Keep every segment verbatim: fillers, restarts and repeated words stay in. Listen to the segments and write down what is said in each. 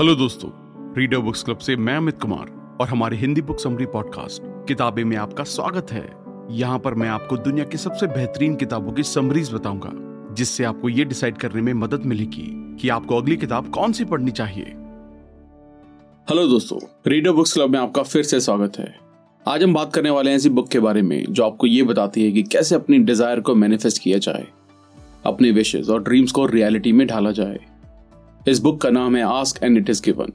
Hello दोस्तों, reader books club से मैं अमित कुमार और हमारे हिंदी बुक समरी पॉडकास्ट किताबें में आपका स्वागत है। यहाँ पर मैं आपको दुनिया की सबसे बेहतरीन किताबों की समरीज बताऊंगा, जिससे आपको ये डिसाइड करने में मदद मिलेगी कि आपको अगली किताब कौन सी पढ़नी चाहिए। हेलो दोस्तों, रीडर बुक्स क्लब में आपका फिर से स्वागत है। आज हम बात करने वाले हैं ऐसी बुक के बारे में जो आपको ये बताती है कि कैसे अपनी डिजायर को मैनिफेस्ट किया जाए, अपने विशेस और ड्रीम्स को रियलिटी में ढाला जाए। इस बुक का नाम है ask and it is given,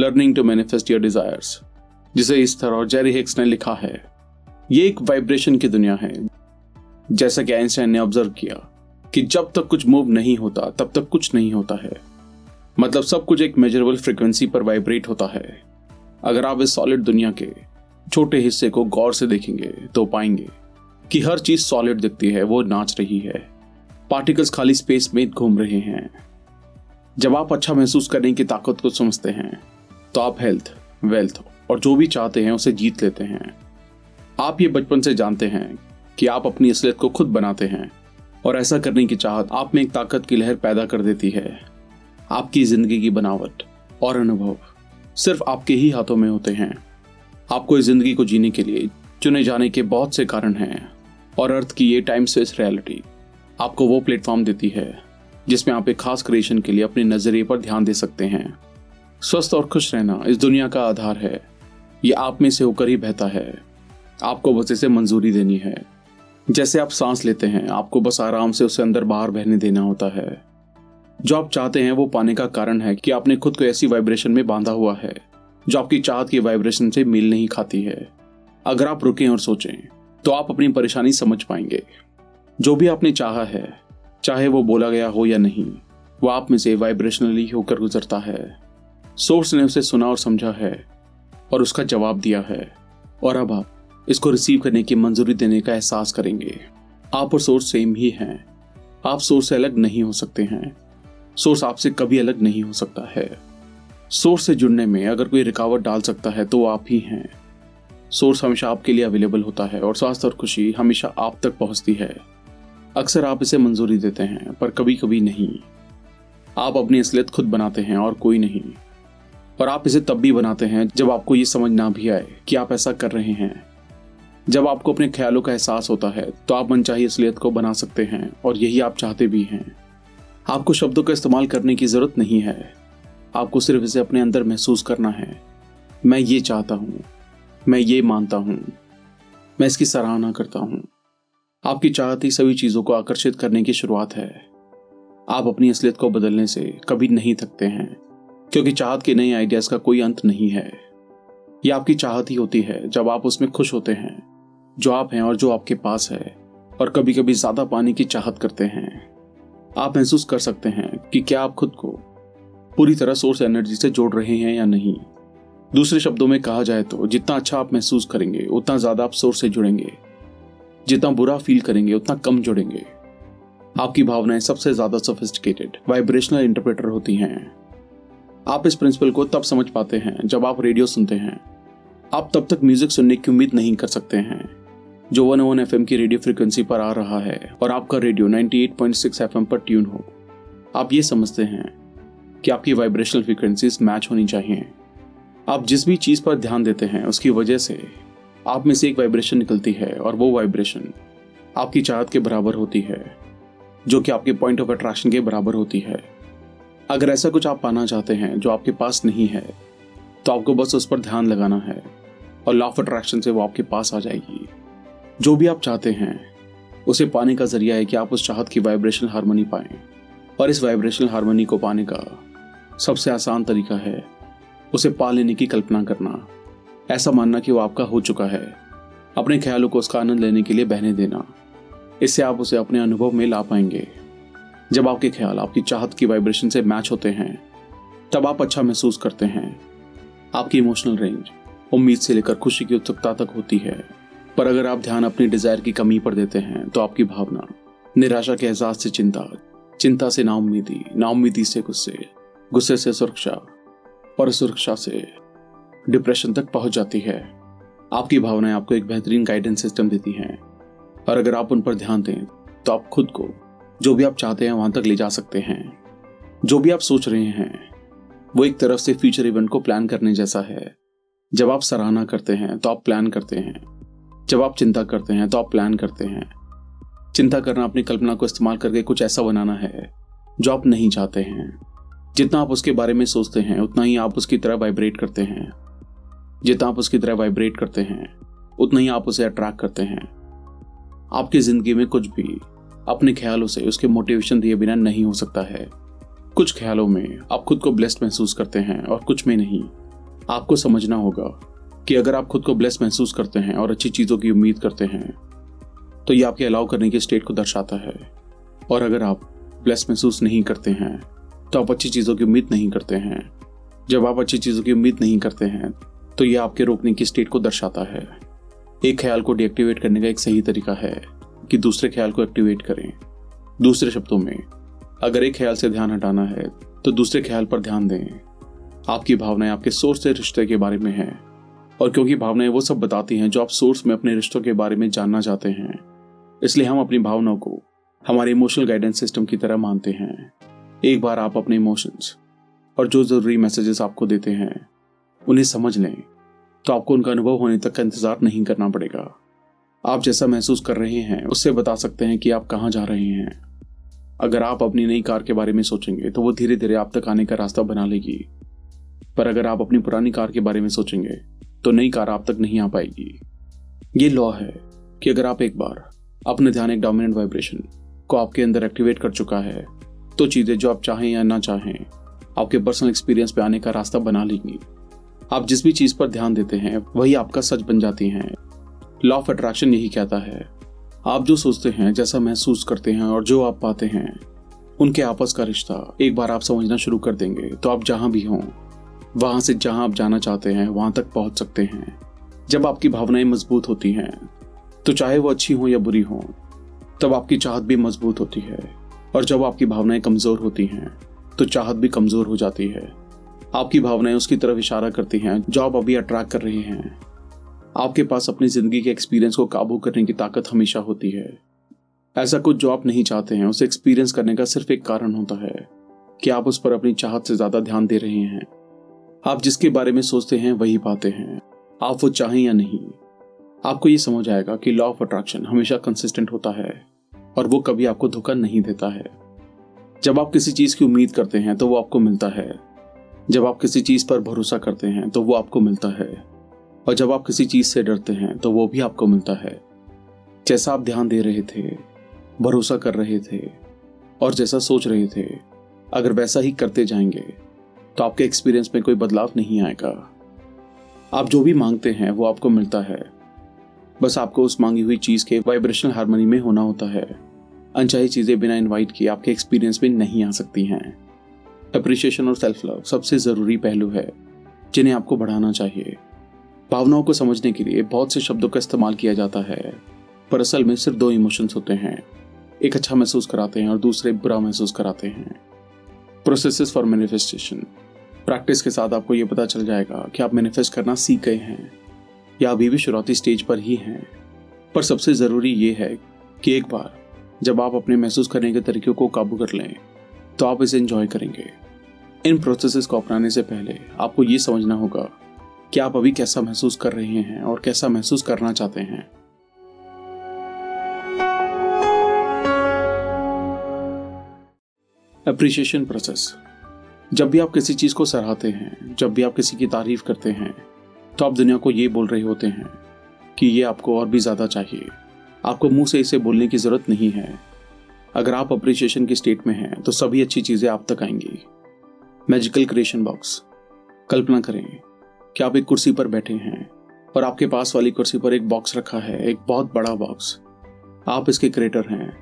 learning to manifest your desires, जिसे एस्थर और जेरी हिक्स ने लिखा है। ये एक वाइब्रेशन की दुनिया है। जैसा कि आइंस्टाइन ने ऑब्जर्व किया कि जब तक कुछ मूव नहीं होता तब तक कुछ नहीं होता है, मतलब सब कुछ एक मेजरेबल फ्रिक्वेंसी पर वाइब्रेट होता है। अगर आप इस सॉलिड दुनिया के छोटे हिस्से को गौर से देखेंगे तो पाएंगे कि हर चीज सॉलिड दिखती है, वो नाच रही है, पार्टिकल्स खाली स्पेस में घूम रहे हैं। जब आप अच्छा महसूस करने की ताकत को समझते हैं तो आप हेल्थ, वेल्थ और जो भी चाहते हैं उसे जीत लेते हैं। आप ये बचपन से जानते हैं कि आप अपनी असलियत को खुद बनाते हैं और ऐसा करने की चाहत आप में एक ताकत की लहर पैदा कर देती है। आपकी जिंदगी की बनावट और अनुभव सिर्फ आपके ही हाथों में होते हैं। आपको इस जिंदगी को जीने के लिए चुने जाने के बहुत से कारण हैं और अर्थ की ये टाइम स्पेस रियलिटी आपको वो प्लेटफॉर्म देती है जिसमें आप एक खास क्रिएशन के लिए अपने नजरिए पर ध्यान दे सकते हैं। स्वस्थ और खुश रहना इस दुनिया का आधार है। ये आप में से होकर ही बहता है। आपको बस इसे मंजूरी देनी है। जैसे आप सांस लेते हैं, आपको बस आराम से उसे अंदर बाहर बहने देना होता है। जो आप चाहते हैं वो पाने का कारण है कि आपने खुद को ऐसी वाइब्रेशन में बांधा हुआ है जो आपकी चाहत की वाइब्रेशन से मेल नहीं खाती है। अगर आप रुकें और सोचें तो आप अपनी परेशानी समझ पाएंगे। जो भी आपने चाहा है, चाहे वो बोला गया हो या नहीं, वो आप में से वाइब्रेशनली होकर गुजरता है। सोर्स ने उसे सुना और समझा है और उसका जवाब दिया है, और अब आप इसको रिसीव करने की मंजूरी देने का एहसास करेंगे। आप और सोर्स सेम ही हैं। आप सोर्स से अलग नहीं हो सकते हैं। सोर्स आपसे कभी अलग नहीं हो सकता है। सोर्स से जुड़ने में अगर कोई रुकावट डाल सकता है तो आप ही हैं। सोर्स हमेशा आपके लिए अवेलेबल होता है और स्वास्थ्य और खुशी हमेशा आप तक पहुंचती है। अक्सर आप इसे मंजूरी देते हैं पर कभी कभी नहीं। आप अपनी असलियत खुद बनाते हैं और कोई नहीं, और आप इसे तब भी बनाते हैं जब आपको ये समझ ना भी आए कि आप ऐसा कर रहे हैं। जब आपको अपने ख्यालों का एहसास होता है तो आप मनचाही असलियत को बना सकते हैं, और यही आप चाहते भी हैं। आपको शब्दों का इस्तेमाल करने की ज़रूरत नहीं है। आपको सिर्फ इसे अपने अंदर महसूस करना है। मैं ये चाहता हूँ, मैं ये मानता हूँ, मैं इसकी सराहना करता हूँ। आपकी चाहत ही सभी चीज़ों को आकर्षित करने की शुरुआत है। आप अपनी असलियत को बदलने से कभी नहीं थकते हैं, क्योंकि चाहत के नए आइडियाज़ का कोई अंत नहीं है। यह आपकी चाहत ही होती है जब आप उसमें खुश होते हैं, जो आप हैं और जो आपके पास है, और कभी कभी ज़्यादा पाने की चाहत करते हैं। आप महसूस कर सकते हैं कि क्या आप खुद को पूरी तरह सोर्स एनर्जी से जोड़ रहे हैं या नहीं। दूसरे शब्दों में कहा जाए तो जितना अच्छा आप महसूस करेंगे उतना ज़्यादा आप सोर्स से जुड़ेंगे, जितना बुरा फील करेंगे उतना कम जुड़ेंगे। आपकी भावनाएं सबसे ज़्यादा सोफिस्टिकेटेड वाइब्रेशनल इंटरप्रेटर होती हैं। आप इस प्रिंसिपल को तब समझ पाते हैं जब आप रेडियो सुनते हैं। आप तब तक म्यूजिक सुनने की उम्मीद नहीं कर सकते हैं जो one O one F M की रेडियो फ्रिक्वेंसी पर आ रहा है और आपका रेडियो अट्ठानवे पॉइंट सिक्स एफ एम पर ट्यून हो। आप ये समझते हैं कि आपकी वाइब्रेशनल फ्रिक्वेंसीज मैच होनी चाहिए। आप जिस भी चीज़ पर ध्यान देते हैं उसकी वजह से आप में से एक वाइब्रेशन निकलती है, और वो वाइब्रेशन आपकी चाहत के बराबर होती है, जो कि आपके पॉइंट ऑफ अट्रैक्शन के बराबर होती है। अगर ऐसा कुछ आप पाना चाहते हैं जो आपके पास नहीं है तो आपको बस उस पर ध्यान लगाना है और लॉ ऑफ अट्रैक्शन से वो आपके पास आ जाएगी। जो भी आप चाहते हैं उसे पाने का जरिया है कि आप उस चाहत की वाइब्रेशनल हार्मनी पाएं, और इस वाइब्रेशनल हार्मनी को पाने का सबसे आसान तरीका है उसे पा लेने की कल्पना करना, ऐसा मानना कि वो आपका हो चुका है। अपने ख्यालों को उसका आनंद लेने के लिए बहने देना। इससे आप उसे अपने अनुभव में ला पाएंगे। जब आपके ख्याल आपकी चाहत की वाइब्रेशन से मैच होते हैं तब आप अच्छा महसूस करते हैं। आपकी इमोशनल रेंज उम्मीद से लेकर खुशी की उत्सुकता तक होती है, पर अगर आप ध्यान अपनी डिजायर की कमी पर देते हैं तो आपकी भावना निराशा के एहसास से चिंता, चिंता से नाउम्मीदी, नाउम्मीदी से गुस्से, गुस्से से सुरक्षा, और सुरक्षा से डिप्रेशन तक पहुंच जाती है। आपकी भावनाएं आपको एक बेहतरीन गाइडेंस सिस्टम देती हैं, और अगर आप उन पर ध्यान दें तो आप खुद को जो भी आप चाहते हैं वहां तक ले जा सकते हैं। जो भी आप सोच रहे हैं वो एक तरफ से फ्यूचर इवेंट को प्लान करने जैसा है। जब आप सराहना करते हैं तो आप प्लान करते हैं, जब आप चिंता करते हैं तो आप प्लान करते हैं। चिंता करना अपनी कल्पना को इस्तेमाल करके कुछ ऐसा बनाना है जो आप नहीं चाहते हैं। जितना आप उसके बारे में सोचते हैं उतना ही आप उसकी तरह वाइब्रेट करते हैं, जितना आप उसकी तरह वाइब्रेट करते हैं उतना ही आप उसे अट्रैक्ट करते हैं। आपकी ज़िंदगी में कुछ भी अपने ख्यालों से उसके मोटिवेशन दिए बिना नहीं हो सकता है। कुछ ख्यालों में आप खुद को ब्लेस्ड महसूस करते हैं और कुछ में नहीं। आपको समझना होगा कि अगर आप खुद को ब्लेस्ड महसूस करते हैं और अच्छी चीज़ों की उम्मीद करते हैं तो ये आपके अलाउ करने की स्टेट को दर्शाता है, और अगर आप ब्लेस्ड महसूस नहीं करते हैं तो आप अच्छी चीज़ों की उम्मीद नहीं करते हैं। जब आप अच्छी चीज़ों की उम्मीद नहीं करते हैं तो ये आपके रोकने की स्टेट को दर्शाता है। एक ख्याल को डीएक्टिवेट करने का एक सही तरीका है कि दूसरे ख्याल को एक्टिवेट करें। दूसरे शब्दों में, अगर एक ख्याल से ध्यान हटाना है तो दूसरे ख्याल पर ध्यान दें। आपकी भावनाएं आपके सोर्स से रिश्ते के बारे में हैं, और क्योंकि भावनाएं वो सब बताती हैं जो आप सोर्स में अपने रिश्तों के बारे में जानना चाहते हैं, इसलिए हम अपनी भावनाओं को हमारे इमोशनल गाइडेंस सिस्टम की तरह मानते हैं। एक बार आप अपने इमोशंस और जो ज़रूरी मैसेजेस आपको देते हैं उन्हें समझ लें तो आपको उनका अनुभव होने तक का इंतज़ार नहीं करना पड़ेगा। आप जैसा महसूस कर रहे हैं उससे बता सकते हैं कि आप कहाँ जा रहे हैं। अगर आप अपनी नई कार के बारे में सोचेंगे तो वो धीरे धीरे आप तक आने का रास्ता बना लेगी, पर अगर आप अपनी पुरानी कार के बारे में सोचेंगे तो नई कार आप तक नहीं आ पाएगी। ये लॉ है कि अगर आप एक बार अपने ध्यान एक डोमिनेंट वाइब्रेशन को आपके अंदर एक्टिवेट कर चुका है तो चीज़ें जो आप चाहें या ना चाहें आपके पर्सनल एक्सपीरियंस पे आने का रास्ता बना लेंगी। आप जिस भी चीज़ पर ध्यान देते हैं वही आपका सच बन जाती हैं। लॉ ऑफ अट्रैक्शन यही कहता है। आप जो सोचते हैं, जैसा महसूस करते हैं और जो आप पाते हैं, उनके आपस का रिश्ता एक बार आप समझना शुरू कर देंगे तो आप जहाँ भी हों वहाँ से जहाँ आप जाना चाहते हैं वहाँ तक पहुँच सकते हैं। जब आपकी भावनाएं मजबूत होती हैं तो चाहे वो अच्छी हों या बुरी हों, तब आपकी चाहत भी मजबूत होती है, और जब आपकी भावनाएं कमज़ोर होती हैं तो चाहत भी कमज़ोर हो जाती है। आपकी भावनाएं उसकी तरफ इशारा करती हैं जो आप अभी अट्रैक्ट कर रहे हैं। आपके पास अपनी ज़िंदगी के एक्सपीरियंस को काबू करने की ताकत हमेशा होती है। ऐसा कुछ जो आप नहीं चाहते हैं उसे एक्सपीरियंस करने का सिर्फ एक कारण होता है कि आप उस पर अपनी चाहत से ज़्यादा ध्यान दे रहे हैं। आप जिसके बारे में सोचते हैं वही पाते हैं, आप वो चाहें या नहीं। आपको ये समझ आएगा कि लॉ ऑफ अट्रैक्शन हमेशा कंसिस्टेंट होता है और वो कभी आपको धोखा नहीं देता है। जब आप किसी चीज़ की उम्मीद करते हैं तो वो आपको मिलता है, जब आप किसी चीज़ पर भरोसा करते हैं तो वो आपको मिलता है, और जब आप किसी चीज़ से डरते हैं तो वो भी आपको मिलता है। जैसा आप ध्यान दे रहे थे, भरोसा कर रहे थे और जैसा सोच रहे थे, अगर वैसा ही करते जाएंगे तो आपके एक्सपीरियंस में कोई बदलाव नहीं आएगा। आप जो भी मांगते हैं वो आपको मिलता है, बस आपको उस मांगी हुई चीज़ के वाइब्रेशनल हार्मनी में होना होता है। अनचाही चीज़ें बिना इनवाइट किए आपके एक्सपीरियंस में नहीं आ सकती हैं। एप्रिसिएशन और सेल्फ लव सबसे ज़रूरी पहलू है जिन्हें आपको बढ़ाना चाहिए। भावनाओं को समझने के लिए बहुत से शब्दों का इस्तेमाल किया जाता है, पर असल में सिर्फ दो इमोशंस होते हैं, एक अच्छा महसूस कराते हैं और दूसरे बुरा महसूस कराते हैं। Processes for manifestation. प्रैक्टिस के साथ आपको ये पता चल जाएगा कि आप मैनिफेस्ट करना सीख गए हैं या अभी भी शुरुआती स्टेज पर ही हैं। पर सबसे ज़रूरी ये है कि एक बार जब आप अपने महसूस करने के तरीकों को काबू कर लें तो आप इसे एंजॉय करेंगे। इन प्रोसेसेस को अपनाने से पहले आपको ये समझना होगा कि आप अभी कैसा महसूस कर रहे हैं और कैसा महसूस करना चाहते हैं। Appreciation process. जब भी आप किसी चीज़ को सराहते हैं, जब भी आप किसी की तारीफ करते हैं, तो आप दुनिया को ये बोल रहे होते हैं कि ये आपको और भी ज़्यादा चाहिए। आपको मुंह से इसे बोलने की ज़रूरत नहीं है। अगर आप अप्रिसिएशन की स्टेट में हैं तो सभी अच्छी चीज़ें आप तक आएंगी। Magical creation box. कल्पना करें कि आप एक कुर्सी पर बैठे हैं और आपके पास वाली कुर्सी पर एक बॉक्स रखा है, एक बहुत बड़ा बॉक्स। आप इसके क्रिएटर हैं।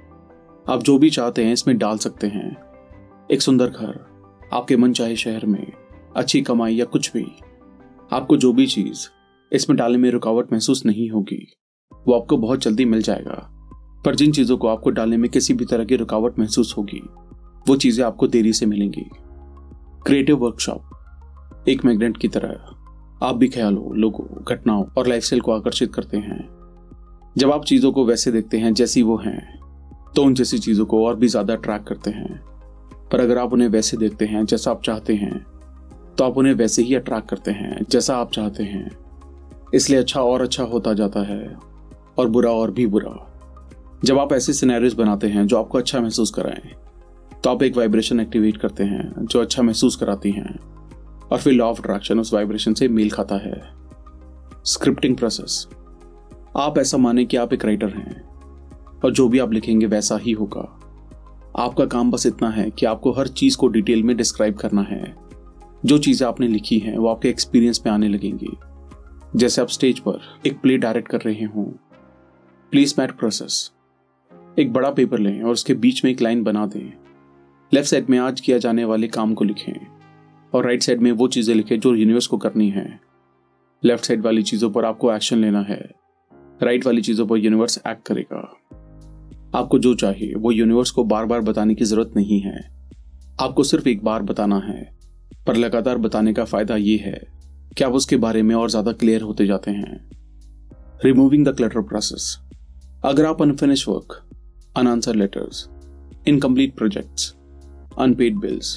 आप जो भी चाहते हैं इसमें डाल सकते हैं, एक सुंदर घर, आपके मनचाहे शहर में, अच्छी कमाई या कुछ भी। आपको जो भी चीज़ इसमें डालने में रुकावट महसूस नहीं होगी, वो आपको बहुत जल्दी मिल जाएगा। पर जिन चीज़ों को आपको डालने में किसी भी तरह की रुकावट महसूस होगी, वो चीज़ें आपको देरी से मिलेंगी। Creative workshop. एक मैग्नेट की तरह आप भी ख्यालों, लोगों, घटनाओं और लाइफस्टाइल को आकर्षित करते हैं। जब आप चीज़ों को वैसे देखते हैं जैसी वो हैं, तो उन जैसी चीज़ों को और भी ज़्यादा अट्रैक्ट करते हैं। पर अगर आप उन्हें वैसे देखते हैं जैसा आप चाहते हैं, तो आप उन्हें वैसे ही अट्रैक्ट करते हैं जैसा आप चाहते हैं। इसलिए अच्छा और अच्छा होता जाता है और बुरा और भी बुरा। जब आप ऐसे सिनेरियोज बनाते हैं जो आपको अच्छा महसूस कराएं, तो आप एक वाइब्रेशन एक्टिवेट करते हैं जो अच्छा महसूस कराती हैं, और फिर लॉ ऑफ अट्रैक्शन उस वाइब्रेशन से मेल खाता है। Scripting process. आप ऐसा माने कि आप एक राइटर हैं और जो भी आप लिखेंगे वैसा ही होगा। आपका काम बस इतना है कि आपको हर चीज़ को डिटेल में डिस्क्राइब करना है। जो चीज़ें आपने लिखी हैं वो आपके एक्सपीरियंस में आने लगेंगी, जैसे आप स्टेज पर एक प्ले डायरेक्ट कर रहे हों। Placement process. एक बड़ा पेपर लें और उसके बीच में एक लाइन बना दें। लेफ्ट साइड में आज किया जाने वाले काम को लिखें और राइट साइड में वो चीज़ें लिखें जो यूनिवर्स को करनी है। लेफ्ट साइड वाली चीज़ों पर आपको एक्शन लेना है, राइट वाली चीज़ों पर यूनिवर्स एक्ट करेगा। आपको जो चाहिए वो यूनिवर्स को बार बार बताने की ज़रूरत नहीं है, आपको सिर्फ एक बार बताना है। पर लगातार बताने का फ़ायदा ये है कि आप उसके बारे में और ज़्यादा क्लियर होते जाते हैं। Removing the clutter process. अगर आप unfinished work, unanswered letters, incomplete projects, unpaid bills,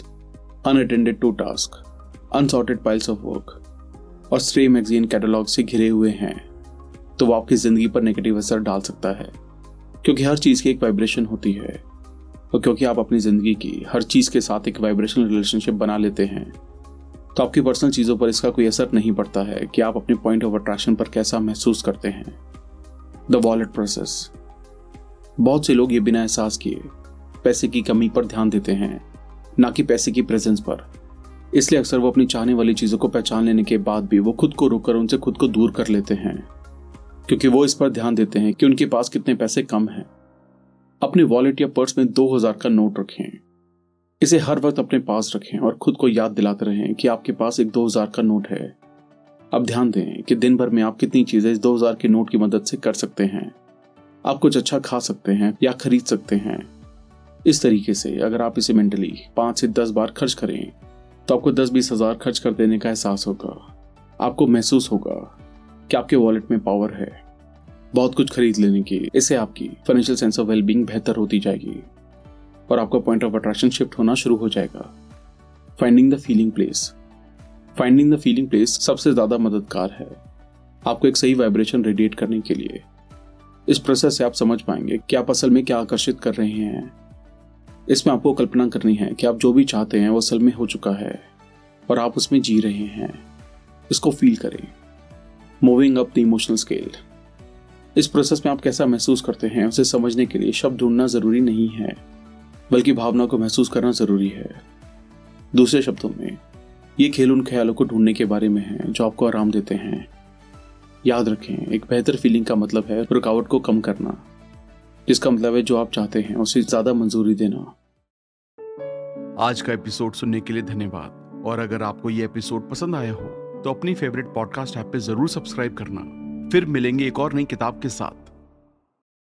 unattended to task, unsorted piles of work और स्ट्रे मैगजीन कैटलॉग से घिरे हुए हैं, तो वो आपकी ज़िंदगी पर नेगेटिव असर डाल सकता है, क्योंकि हर चीज़ की एक वाइब्रेशन होती है। और क्योंकि आप अपनी ज़िंदगी की हर चीज़ के साथ एक वाइब्रेशनल रिलेशनशिप बना लेते हैं, तो आपकी पर्सनल चीज़ों पर इसका कोई असर नहीं पड़ता है कि आप अपने पॉइंट ऑफ अट्रैक्शन पर कैसा महसूस करते हैं। The wallet process. बहुत से लोग ये बिना एहसास किए पैसे की कमी पर ध्यान देते हैं, ना कि पैसे की प्रेजेंस पर। इसलिए अक्सर वो अपनी चाहने वाली चीज़ों को पहचान लेने के बाद भी वो खुद को रोककर उनसे खुद को दूर कर लेते हैं, क्योंकि वो इस पर ध्यान देते हैं कि उनके पास कितने पैसे कम हैं। अपने वॉलेट या पर्स में दो हज़ार का नोट रखें। इसे हर वक्त अपने पास रखें और खुद को याद दिलाते रहें कि आपके पास एक दो हज़ार का नोट है। अब ध्यान दें कि दिन भर में आप कितनी चीज़ें इस दो हज़ार के नोट की मदद से कर सकते हैं। आप कुछ अच्छा खा सकते हैं या खरीद सकते हैं। इस तरीके से अगर आप इसे मेंटली पाँच से दस बार खर्च करें, तो आपको दस बीस हज़ार खर्च कर देने का एहसास होगा। आपको महसूस होगा कि आपके वॉलेट में पावर है बहुत कुछ खरीद लेने की। इससे आपकी फाइनेंशियल सेंस ऑफ वेलबींग बेहतर होती जाएगी और आपका पॉइंट ऑफ अट्रैक्शन शिफ्ट होना शुरू हो जाएगा। Finding the feeling place. Finding the feeling place सबसे ज़्यादा मददगार है आपको एक सही वाइब्रेशन रेडिएट करने के लिए। इस प्रोसेस से आप समझ पाएंगे कि आप असल में क्या आकर्षित कर रहे हैं। इसमें आपको कल्पना करनी है कि आप जो भी चाहते हैं वो असल में हो चुका है और आप उसमें जी रहे हैं। इसको फील करें। Moving up the emotional scale. इस प्रोसेस में आप कैसा महसूस करते हैं उसे समझने के लिए शब्द ढूंढना ज़रूरी नहीं है, बल्कि भावना को महसूस करना ज़रूरी है। दूसरे शब्दों में, ये खेल उन ख्यालों को ढूंढने के बारे में है जो आपको आराम देते हैं। याद रखें, एक बेहतर फीलिंग का मतलब है रुकावट को कम करना, जिसका मतलब है जो आप चाहते हैं उसे ज्यादा मंजूरी देना। आज का एपिसोड सुनने के लिए धन्यवाद। और अगर आपको ये एपिसोड पसंद आया हो तो अपनी फेवरेट पॉडकास्ट ऐप पे जरूर सब्सक्राइब करना। फिर मिलेंगे एक और नई किताब के साथ।